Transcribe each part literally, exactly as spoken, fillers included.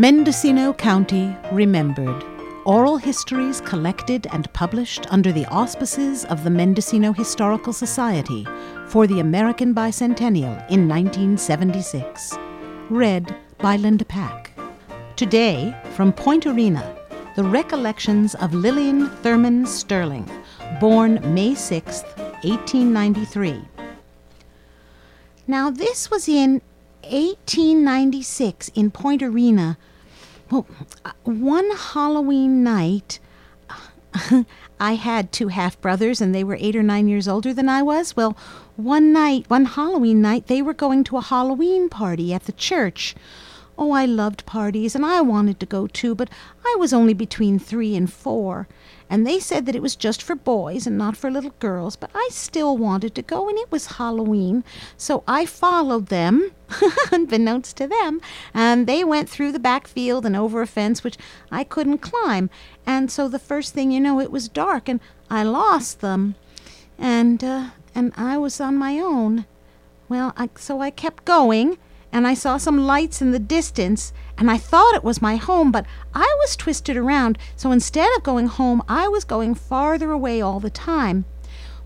Mendocino County Remembered. Oral histories collected and published under the auspices of the Mendocino Historical Society for the American Bicentennial in nineteen seventy-six. Read by Linda Pack. Today, from Point Arena, the recollections of Lillian Thurman Sterling, born May sixth, eighteen ninety-three. Now, this was in eighteen ninety-six in Point Arena. Well, one Halloween night, I had two half-brothers, and they were eight or nine years older than I was. Well, one night, one Halloween night, they were going to a Halloween party at the church. Oh, I loved parties, and I wanted to go too, but I was only between three and four. And they said that it was just for boys and not for little girls, but I still wanted to go, and it was Halloween. So I followed them, unbeknownst to them, and they went through the back field and over a fence, which I couldn't climb. And so the first thing you know, it was dark, and I lost them, and uh, and I was on my own. Well, I, so I kept going, and I saw some lights in the distance, and I thought it was my home, but I was twisted around, so instead of going home, I was going farther away all the time.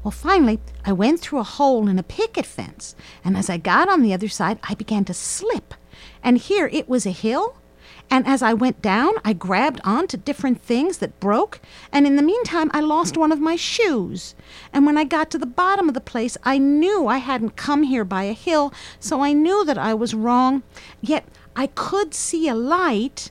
Well, finally, I went through a hole in a picket fence, and as I got on the other side, I began to slip. And here, it was a hill, and as I went down, I grabbed onto different things that broke, and in the meantime, I lost one of my shoes. And when I got to the bottom of the place, I knew I hadn't come here by a hill, so I knew that I was wrong, yet I could see a light.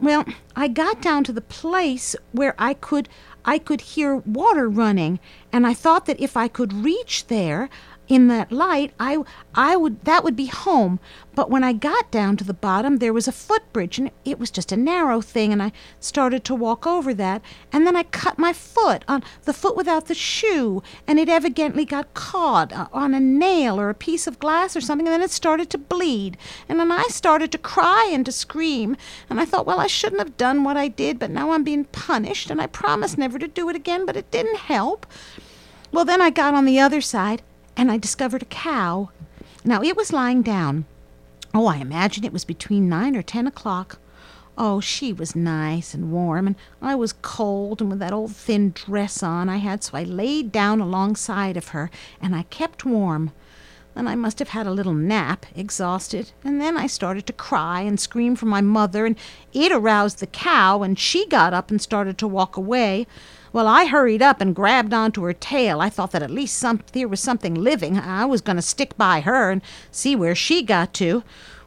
Well, I got down to the place where I could, I could hear water running, and I thought that if I could reach there, in that light, I, I would, that would be home. But when I got down to the bottom, there was a footbridge, and it was just a narrow thing, and I started to walk over that, and then I cut my foot on the foot without the shoe, and it evidently got caught on a nail or a piece of glass or something, and then it started to bleed, and then I started to cry and to scream, and I thought, well, I shouldn't have done what I did, but now I'm being punished, and I promised never to do it again, but it didn't help. Well, then I got on the other side, and I discovered a cow. Now, it was lying down. Oh, I imagine it was between nine or ten o'clock. Oh, she was nice and warm, and I was cold, and with that old thin dress on I had, so I laid down alongside of her, and I kept warm. Then I must have had a little nap, exhausted, and then I started to cry and scream for my mother, and it aroused the cow, and she got up and started to walk away. Well, I hurried up and grabbed onto her tail. I thought that at least some, there was something living. I was going to stick by her and see where she got to.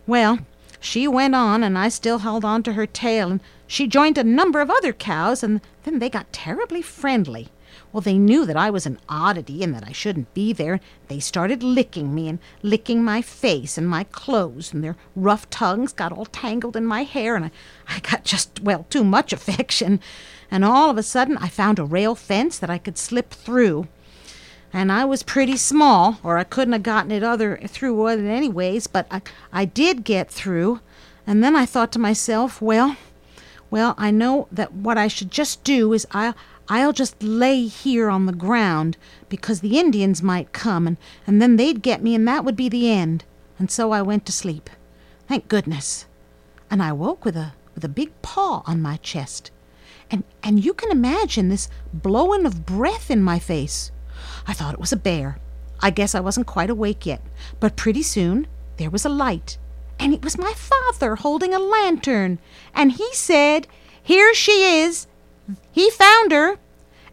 Well, she went on, and I still held on to her tail, and she joined a number of other cows, and then they got terribly friendly. Well, they knew that I was an oddity and that I shouldn't be there. They started licking me and licking my face and my clothes, and their rough tongues got all tangled in my hair, and I, I got just, well, too much affection. And all of a sudden, I found a rail fence that I could slip through. And I was pretty small, or I couldn't have gotten it other through it anyways, but I, I did get through. And then I thought to myself, well, well, I know that what I should just do is I, I'll just lay here on the ground, because the Indians might come, and, and then they'd get me, and that would be the end. And so I went to sleep. Thank goodness. And I woke with a, with a big paw on my chest. And and you can imagine this blowing of breath in my face. I thought it was a bear. I guess I wasn't quite awake yet. But pretty soon there was a light, and it was my father holding a lantern. And he said, "Here she is. He found her."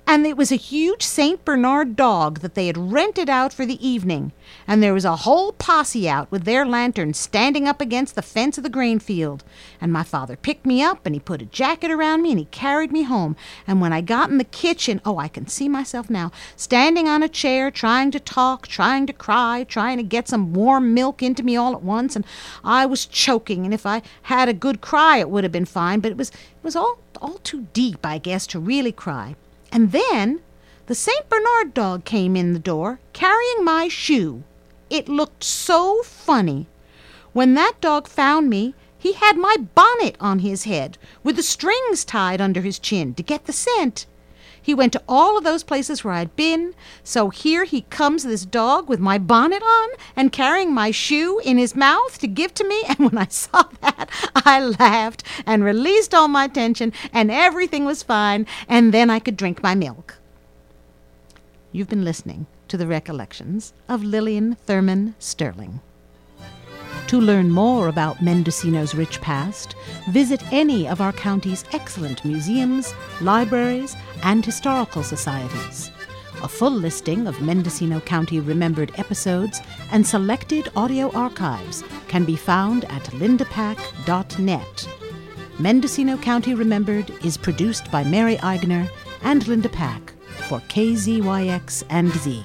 And it was a huge Saint Bernard dog that they had rented out for the evening. And there was a whole posse out with their lanterns standing up against the fence of the grain field. And my father picked me up, and he put a jacket around me, and he carried me home. And when I got in the kitchen, oh, I can see myself now, standing on a chair, trying to talk, trying to cry, trying to get some warm milk into me all at once. And I was choking, and if I had a good cry, it would have been fine. But it was, it was all, all too deep, I guess, to really cry. And then the Saint Bernard dog came in the door carrying my shoe. It looked so funny. When that dog found me, he had my bonnet on his head with the strings tied under his chin to get the scent. He went to all of those places where I'd been, so here he comes, this dog, with my bonnet on and carrying my shoe in his mouth to give to me. And when I saw that, I laughed and released all my tension, and everything was fine, and then I could drink my milk. You've been listening to the recollections of Lillian Thurman Sterling. To learn more about Mendocino's rich past, visit any of our county's excellent museums, libraries, and historical societies. A full listing of Mendocino County remembered episodes and selected audio archives can be found at linda pack dot net. Mendocino County Remembered is produced by Mary Eigner and Linda Pack for K Z Y X and Z.